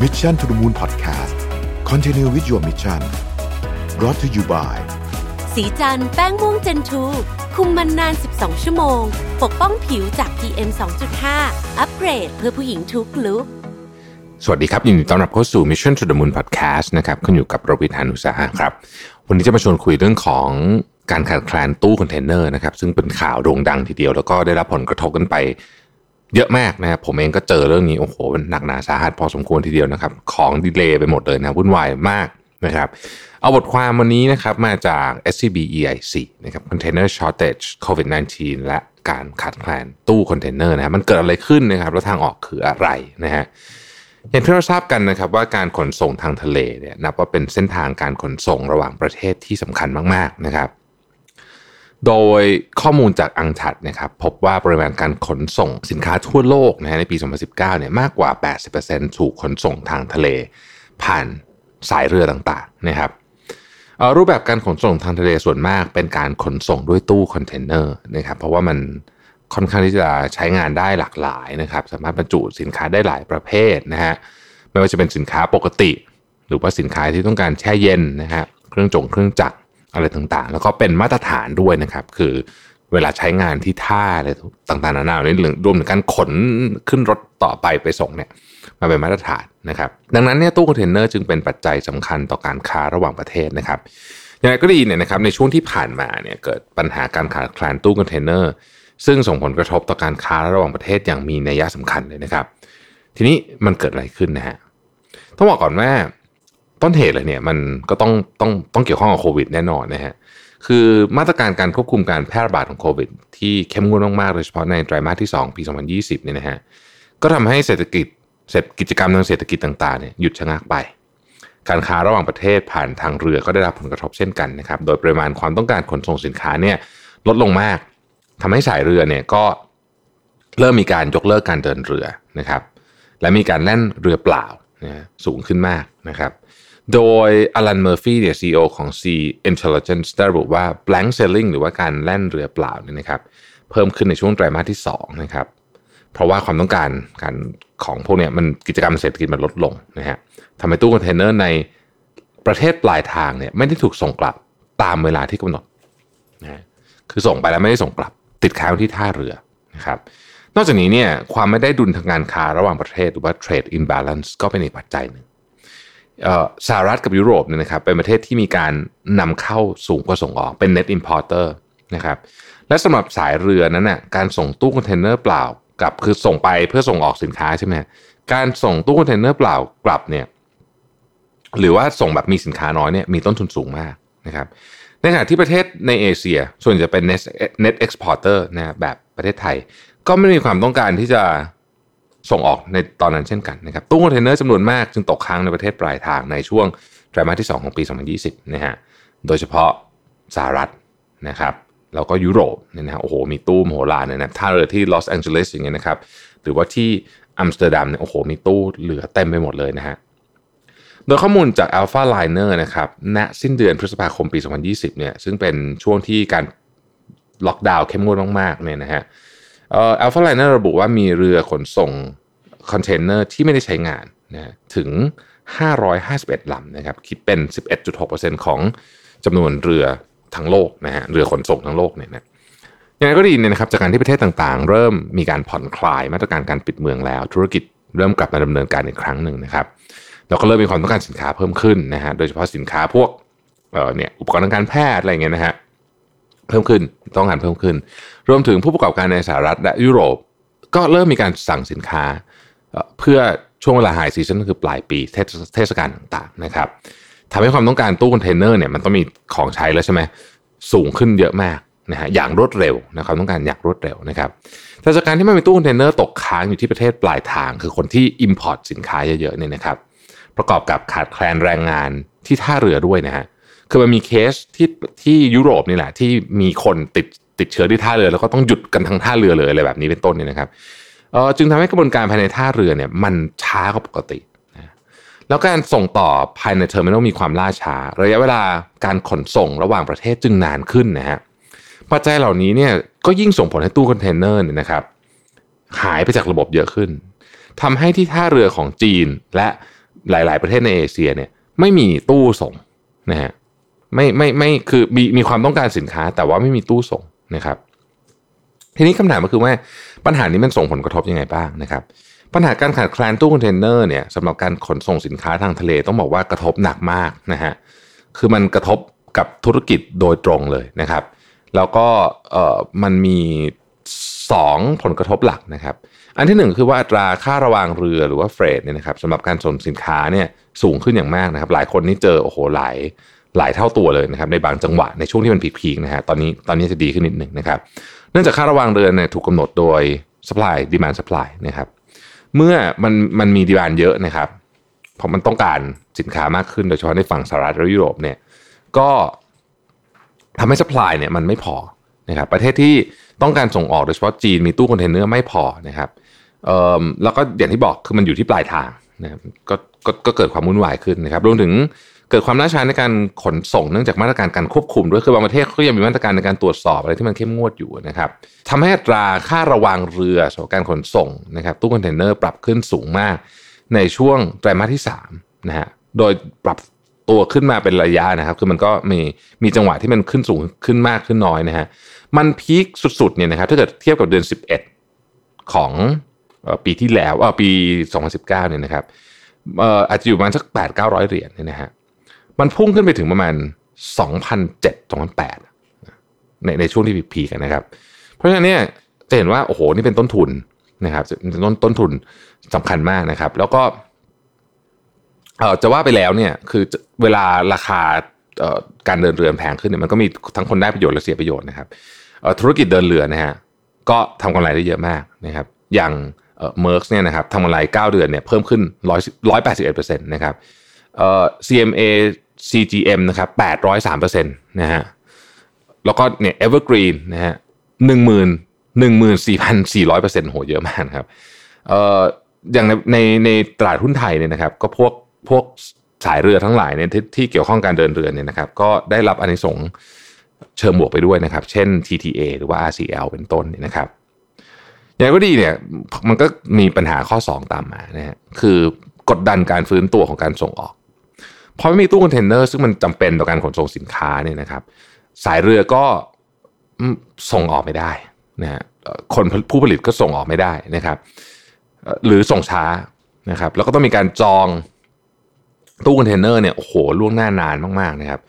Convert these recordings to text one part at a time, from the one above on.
Mission to the Moon Podcast Container with your mission brought to you by สีจันแป้งม่วงเจนทูคุมมันนาน12ชั่วโมงปกป้องผิวจาก PM 2.5 อัปเกรดเพื่อผู้หญิงทุกลุคสวัสดีครับยินดีต้อนรับเข้าสู่ Mission to the Moon Podcast นะครับขึ้นอยู่กับโรบิน หาญอุตสาหะครับวันนี้จะมาชวนคุยเรื่องของการขาดแคลนตู้คอนเทนเนอร์นะครับซึ่งเป็นข่าวโด่งดังทีเดียวแล้วก็ได้รับผลกระทบกันไปเยอะมากนะครับผมเองก็เจอเรื่องนี้โอ้โหมันหนักหนาสาหัสพอสมควรทีเดียวนะครับของดีเลย์ไปหมดเลยนะวุ่นวายมากนะครับเอาบทความวันนี้นะครับมาจาก SCB EIC นะครับ Container Shortage COVID-19 และการขาดแคลนตู้คอนเทนเนอร์นะมันเกิดอะไรขึ้นนะครับแล้วทางออกคืออะไรนะฮะอย่างที่เราทราบกันนะครับว่าการขนส่งทางทะเลเนี่ยนับว่าเป็นเส้นทางการขนส่งระหว่างประเทศที่สำคัญมากๆนะครับโดยข้อมูลจากอังฉัตรนะครับพบว่าปริมาณการขนส่งสินค้าทั่วโลกนะในปี 2019 เนี่ยมากกว่า 80% ถูกขนส่งทางทะเลผ่านสายเรือต่างๆนะครับรูปแบบการขนส่งทางทะเลส่วนมากเป็นการขนส่งด้วยตู้คอนเทนเนอร์นะครับเพราะว่ามันค่อนข้างที่จะใช้งานได้หลากหลายนะครับสามารถบรรจุสินค้าได้หลายประเภทนะฮะไม่ว่าจะเป็นสินค้าปกติหรือว่าสินค้าที่ต้องการแช่เย็นนะฮะเครื่องจักรอะไรต่างๆแล้วก็เป็นมาตรฐานด้วยนะครับคือเวลาใช้งานที่ท่าอะไรต่างๆนานาในเรื่องรวมถึงการขนขึ้นรถต่อไปส่งเนี่ยมาเป็นมาตรฐานนะครับดังนั้นเนี่ยตู้คอนเทนเนอร์จึงเป็นปัจจัยสำคัญต่อการค้าระหว่างประเทศนะครับอย่างไรก็ดีเนี่ยนะครับในช่วงที่ผ่านมาเนี่ยเกิดปัญหาการขาดแคลนตู้คอนเทนเนอร์ซึ่งส่งผลกระทบต่อการค้าระหว่างประเทศอย่างมีนัยสำคัญเลยนะครับทีนี้มันเกิดอะไรขึ้นนะฮะต้องบอกก่อนว่าต้นเหตุเลยเนี่ยมันก็ต้องเกี่ยวข้องกับโควิดแน่นอนนะฮะคือมาตรการการควบคุมการแพร่ระบาดของโควิดที่เข้มงวดมากๆโดยเฉพาะในไตรมาสที่2ปี2020เนี่ยนะฮะก็ทำให้กิจกรรมทางเศรษฐกิจต่างๆเนี่ยหยุดชะงักไปการค้าระหว่างประเทศผ่านทางเรือก็ได้รับผลกระทบเช่นกันนะครับโดยปริมาณความต้องการขนส่งสินค้าเนี่ยลดลงมากทำให้สายเรือเนี่ยก็เริ่มมีการยกเลิกการเดินเรือนะครับและมีการแล่นเรือเปล่านะสูงขึ้นมากนะครับโดยอลันเมอร์ฟี่เนี่ย CEO ของ Sea Intelligence ได้บอกว่า blank sailing หรือว่าการแล่นเรือเปล่าเนี่ยนะครับเพิ่มขึ้นในช่วงไตรมาสที่2นะครับเพราะว่าความต้องการของพวกเนี่ยมันกิจกรรมเศรษฐกิจมันลดลงนะฮะทำให้ตู้คอนเทนเนอร์ในประเทศปลายทางเนี่ยไม่ได้ถูกส่งกลับตามเวลาที่กำหนดนะคือส่งไปแล้วไม่ได้ส่งกลับติดค้างที่ท่าเรือนะครับนอกจากนี้เนี่ยความไม่ได้ดุลทางการค้าระหว่างประเทศหรือว่า trade imbalance ก็เป็นอีกปัจจัยหนึ่งสหรัฐกับยุโรปเนี่ยนะครับเป็นประเทศที่มีการนำเข้าสูงกว่าส่งออกเป็น net importer นะครับและสำหรับสายเรือนั้นน่ะการส่งตู้คอนเทนเนอร์เปล่ากลับคือส่งไปเพื่อส่งออกสินค้าใช่ไหมการส่งตู้คอนเทนเนอร์เปล่ากลับเนี่ยหรือว่าส่งแบบมีสินค้าน้อยเนี่ยมีต้นทุนสูงมากนะครับในขณะที่ประเทศในเอเชียส่วนจะเป็น net exporter นะแบบประเทศไทยก็ไม่มีความต้องการที่จะส่งออกในตอนนั้นเช่นกันนะครับตู้คอนเทนเนอร์จำนวนมากจึงตกค้างในประเทศปลายทางในช่วงไตรมาสที่2ของปี2020นะฮะโดยเฉพาะสหรัฐนะครับแล้วก็ยุโรปเนี่ยนะโอ้โหมีตู้มโหฬารเนี่ยนะท่าเรือที่ลอสแองเจลิสอย่างเงี้ยนะครับหรือว่าที่อัมสเตอร์ดัมเนี่ยโอ้โหมีตู้เหลือเต็มไปหมดเลยนะฮะโดยข้อมูลจาก Alphaliner นะครับณสิ้นเดือนพฤษภาคมปี2020เนี่ยซึ่งเป็นช่วงที่การล็อกดาวน์เข้มงวดมากๆเนี่ยนะฮะAlphaliner ระบุว่ามีเรือขนส่งคอนเทนเนอร์ที่ไม่ได้ใช้งานนะถึง551ลำนะครับคิดเป็น 11.6% ของจำนวนเรือทั้งโลกนะฮะเรือขนส่งทั้งโลกเนี่ยนะยังไงก็ดีเนี่ยนะครับจากการที่ประเทศต่างๆเริ่มมีการผ่อนคลายมาตรการการปิดเมืองแล้วธุรกิจเริ่มกลับมาดำเนินการอีกครั้งหนึ่งนะครับแล้วก็เริ่มมีความต้องการสินค้าเพิ่มขึ้นนะฮะโดยเฉพาะสินค้าพวกเนี่ยอุปกรณ์ทางการแพทย์อะไรเงี้ยนะฮะเพิ่มขึ้นต้องการเพิ่มขึ้นรวมถึงผู้ประกอบการในสหรัฐและยุโรปก็เริ่มมีการสั่งสินค้าเพื่อช่วงเวลาไฮซีซั่นคือปลายปีเทศกาลต่างๆนะครับทำให้ความต้องการตู้คอนเทนเนอร์เนี่ยมันต้องมีของใช้แล้วใช่ไหมสูงขึ้นเยอะมากนะฮะอย่างรวดเร็วนะความต้องการอย่างรวดเร็วนะครับแต่จากการที่มันมีตู้คอนเทนเนอร์ตกค้างอยู่ที่ประเทศปลายทางคือคนที่ import สินค้าเยอะๆเนี่ยนะครับประกอบกับขาดแคลนแรงงานที่ท่าเรือด้วยนะฮะคือมันมีเคสที่ยุโรปนี่แหละที่มีคนติดเชื้อที่ท่าเรือแล้วก็ต้องหยุดกันทั้งท่าเรือเลยอะไรแบบนี้เป็นต้นเนี่ยนะครับจึงทำให้กระบวนการภายในท่าเรือเนี่ยมันช้ากว่าปกตินะแล้วการส่งต่อภายในเทอร์มินัลมีความล่าช้าระยะเวลาการขนส่งระหว่างประเทศจึงนานขึ้นนะฮะปัจจัยเหล่านี้เนี่ยก็ยิ่งส่งผลให้ตู้คอนเทนเนอร์เนี่ยนะครับหายไปจากระบบเยอะขึ้นทำให้ที่ท่าเรือของจีนและ หลายๆประเทศในเอเชียเนี่ยไม่มีตู้ส่งนะฮะไม่คือมีความต้องการสินค้าแต่ว่าไม่มีตู้ส่งนะครับทีนี้คำถามก็คือว่าปัญหานี้มันส่งผลกระทบยังไงบ้างนะครับปัญหาการขาดแคลนตู้คอนเทนเนอร์เนี่ยสำหรับการขนส่งสินค้าทางทะเลต้องบอกว่ากระทบหนักมากนะฮะคือมันกระทบกับธุรกิจโดยตรงเลยนะครับแล้วก็มันมี2ผลกระทบหลักนะครับอันที่1คือว่าอัตราค่าระวางเรือหรือว่าเฟรทเนี่ยนะครับสำหรับการส่งสินค้าเนี่ยสูงขึ้นอย่างมากนะครับหลายคนนี่เจอโอ้โหหลายเท่าตัวเลยนะครับในบางจังหวะในช่วงที่มันพีคๆนะฮะตอนนี้จะดีขึ้นนิดนึงนะครับเนื่องจากค่าระวางเรือเนี่ยถูกกำหนดโดย supply demand supply นะครับเมื่อมันมี demand เยอะนะครับเพราะมันต้องการสินค้ามากขึ้นโดยเฉพาะในฝั่งสหรัฐและยุโรปเนี่ยก็ทำให้ supply เนี่ยมันไม่พอนะครับประเทศที่ต้องการส่งออกโดยเฉพาะจีนมีตู้คอนเทนเนอร์ไม่พอนะครับแล้วก็อย่างที่บอกคือมันอยู่ที่ปลายทางนะก็เกิดความวุ่นวายขึ้นนะครับรวมถึงเกิดความล่าช้าในการขนส่งเนื่องจากมาตรการการควบคุมด้วยคือบางประเทศก็ยังมีมาตรการในการตรวจสอบอะไรที่มันเข้มงวดอยู่นะครับทำให้อัตราค่าระวางเรือสำหรับการขนส่งนะครับตู้คอนเทนเนอร์ปรับขึ้นสูงมากในช่วงไตรมาสที่3นะฮะโดยปรับตัวขึ้นมาเป็นระยะนะครับคือมันก็มีจังหวะที่มันขึ้นสูงขึ้นมากขึ้นน้อยนะฮะมันพีคสุดๆเนี่ยนะครับถ้าเกิดเทียบกับเดือน11ของปีที่แล้วปี2019เนี่ยนะครับอาจจะอยู่ประมาณสัก 8-900 เหรียญเนี่ยนะฮะมันพุ่งขึ้นไปถึงประมาณ 2,700-2,800 ในช่วงที่พีคกันนะครับเพราะฉะนั้นเนี่ยจะเห็นว่าโอ้โหนี่เป็นต้นทุนนะครับต้นทุนสำคัญมากนะครับแล้วก็จะว่าไปแล้วเนี่ยคือเวลาราคาการเดินเรือแพงขึ้นเนี่ยมันก็มีทั้งคนได้ประโยชน์และเสียประโยชน์นะครับธุรกิจเดินเรือนะฮะก็ทำกำไรได้เยอะมากนะครับอย่างMerk เนี่ยนะครับทำกำไร9เดือนเนี่ยเพิ่มขึ้น 181% นะครับCMA CGM นะครับ 803% นะฮะแล้วก็เนี่ย Evergreen นะฮะ 14,400% โหเยอะมากครับอย่างในตลาดหุ้นไทยเนี่ยนะครับก็พวกสายเรือทั้งหลายเนี่ยที่เกี่ยวข้องการเดินเรือเนี่ยนะครับก็ได้รับอานิสงส์เชิงบวกไปด้วยนะครับเช่น TTA หรือว่า RCL เป็นต้นเนี่ยนะครับอย่างไรก็ดีเนี่ยมันก็มีปัญหาข้อ2ตามมานะฮะคือกดดันการฟื้นตัวของการส่งออกเพราะไม่มีตู้คอนเทนเนอร์ซึ่งมันจำเป็นต่อการขนส่งสินค้าเนี่ยนะครับสายเรือก็ส่งออกไม่ได้นะฮะคนผู้ผลิตก็ส่งออกไม่ได้นะครับหรือส่งช้านะครับแล้วก็ต้องมีการจองตู้คอนเทนเนอร์เนี่ยโอ้โหล่วงหน้านานมากๆนะครับ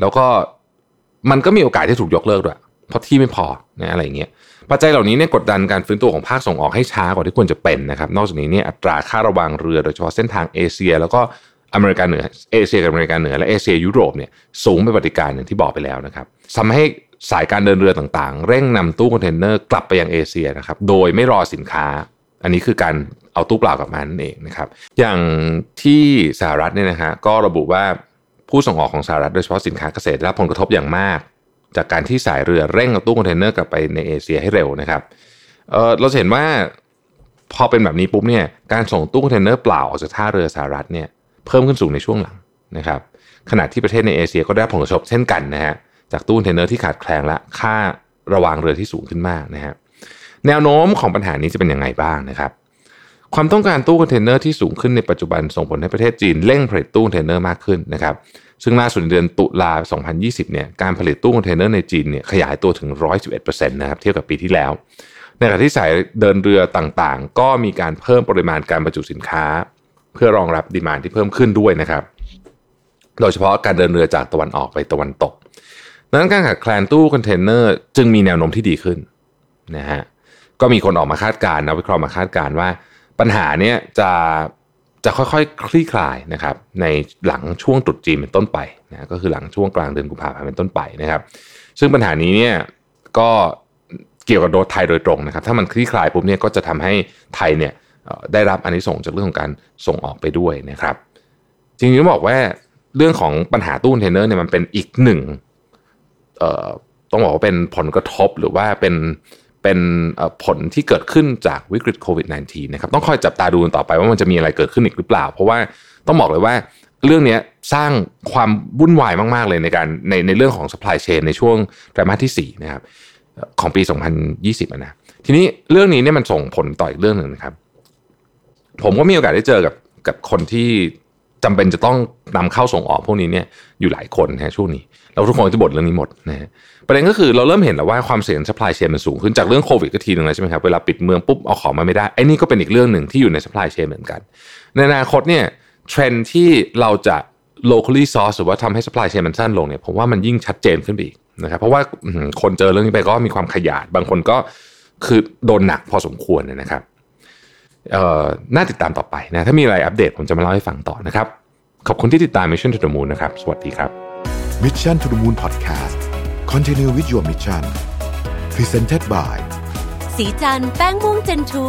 แล้วก็มันก็มีโอกาสที่ถูกยกเลิกด้วยเพราะที่ไม่พอนะอะไรอย่างเงี้ยปัจจัยเหล่านี้เนี่ยกดดันการฟื้นตัวของภาคส่งออกให้ช้ากว่าที่ควรจะเป็นนะครับนอกจากนี้เนี่ยอัตราค่าระวางเรือโดยเฉพาะเส้นทางเอเชียแล้วก็อเมริกาเหนือเอเชียกับอเมริกาเหนือและเอเชียยุโรปเนี่ยสูงเป็นปฏิการอย่างที่บอกไปแล้วนะครับทำให้สายการเดินเรือต่างๆเร่งนำตู้คอนเทนเนอร์กลับไปยังเอเชียนะครับโดยไม่รอสินค้าอันนี้คือการเอาตู้เปล่ากลับมานั่นเองนะครับอย่างที่สหรัฐเนี่ยนะฮะก็ระบุว่าผู้ส่งออกของสหรัฐโดยเฉพาะสินค้าเกษตรได้รับผลกระทบอย่างมากจากการที่สายเรือเร่งเอาตู้คอนเทนเนอร์กลับไปในเอเชียให้เร็วนะครับเราเห็นว่าพอเป็นแบบนี้ปุ๊บเนี่ยการส่งตู้คอนเทนเนอร์เปล่าออกจากท่าเรือสหรัฐเนี่ยเพิ่มขึ้นสูงในช่วงหลังนะครับขณะที่ประเทศในเอเชียก็ได้ผลกระทบเช่นกันนะฮะจากตู้คอนเทนเนอร์ที่ขาดแคลนและค่าระวางเรือที่สูงขึ้นมากนะฮะแนวโน้มของปัญหานี้จะเป็นยังไงบ้างนะครับความต้องการตู้คอนเทนเนอร์ที่สูงขึ้นในปัจจุบันส่งผลให้ประเทศจีนเร่งผลิตตู้คอนเทนเนอร์มากขึ้นนะครับซึ่งล่าสุดในเดือนตุลาคม 2020 เนี่ยการผลิตตู้คอนเทนเนอร์ในจีนเนี่ยขยายตัวถึง 111% นะครับเทียบกับปีที่แล้วในขณะที่สายเดินเรือต่างๆก็มีการเพิ่มปริมาณการบรรจุสินค้าเพื่อรองรับดีมานด์ที่เพิ่มขึ้นด้วยนะครับโดยเฉพาะการเดินเรือจากตะวันออกไปตะวันตกดังนั้นการขาดแคลนตู้คอนเทนเนอร์จึงมีแนวโน้มที่ดีขึ้นนะฮะก็มีคนออกมาคาดการณ์นะวิเคราะห์มาคาดการณ์ว่าปัญหาเนี้ยจะค่อยๆคลี่คลายนะครับในหลังช่วงตรุษจีนเป็นต้นไปนะก็คือหลังช่วงกลางเดือนกุมภาพันธ์เป็นต้นไปนะครับซึ่งปัญหานี้เนี่ยก็เกี่ยวกับโดยไทยโดยตรงนะครับถ้ามันคลี่คลายปุ๊บเนี่ยก็จะทำให้ไทยเนี่ยได้รับอานิสงส์จากเรื่องของการส่งออกไปด้วยนะครับจริงๆต้องบอกว่าเรื่องของปัญหาตู้คอนเทนเนอร์เนี่ยมันเป็นอีกหนึ่งต้องบอกว่าเป็นผลกระทบหรือว่าเป็นผลที่เกิดขึ้นจากวิกฤตโควิด -19 นะครับต้องคอยจับตาดูต่อไปว่ามันจะมีอะไรเกิดขึ้นอีกหรือเปล่าเพราะว่าต้องบอกเลยว่าเรื่องนี้สร้างความวุ่นวายมากๆเลยในการในเรื่องของ supply chain ในช่วงไตรมาสที่4นะครับของปี 2020 นะทีนี้เรื่องนี้เนี่ยมันส่งผลต่ออีกเรื่องนึงนะครับผมก็มีโอกาสได้เจอกับคนที่ จำเป็นจะต้องนำเข้าส่งออกพวกนี้เนี่ยอยู่หลายคนนะช่วงนี้เราทุกคนจะบ่นเรื่องนี้หมดนะฮะประเด็นก็คือเราเริ่มเห็นแล้วว่าความเสี่ยง supply chain มันสูงขึ้นจากเรื่องโควิดก็ทีนึงแล้วใช่ไหมครับเวลาปิดเมืองปุ๊บเอาของมาไม่ได้ไอ้นี่ก็เป็นอีกเรื่องหนึ่งที่อยู่ใน supply chain เหมือนกันในอนาคตเนี่ยเทรนด์ที่เราจะ locally source หรือว่าทำให้ supply chain มันสั้นลงเนี่ยผมว่ามันยิ่งชัดเจนขึ้นไปอีกนะครับเพราะว่าคนเจอเรื่องนี้ไปก็มีความขยาดบางคนก็คือโดนหนักพอสมควรนะครับน่าติดตามต่อไปนะถ้ามีอะไรอัปเดตผมจะมาเล่าให้ฟังต่อนะครับขอบคุณที่ติดตาม Mission to the Moon นะครับสวัสดีครับ Mission to the Moon Podcast Continue with your mission Presented by สีจันแป้งม่วงเจนทู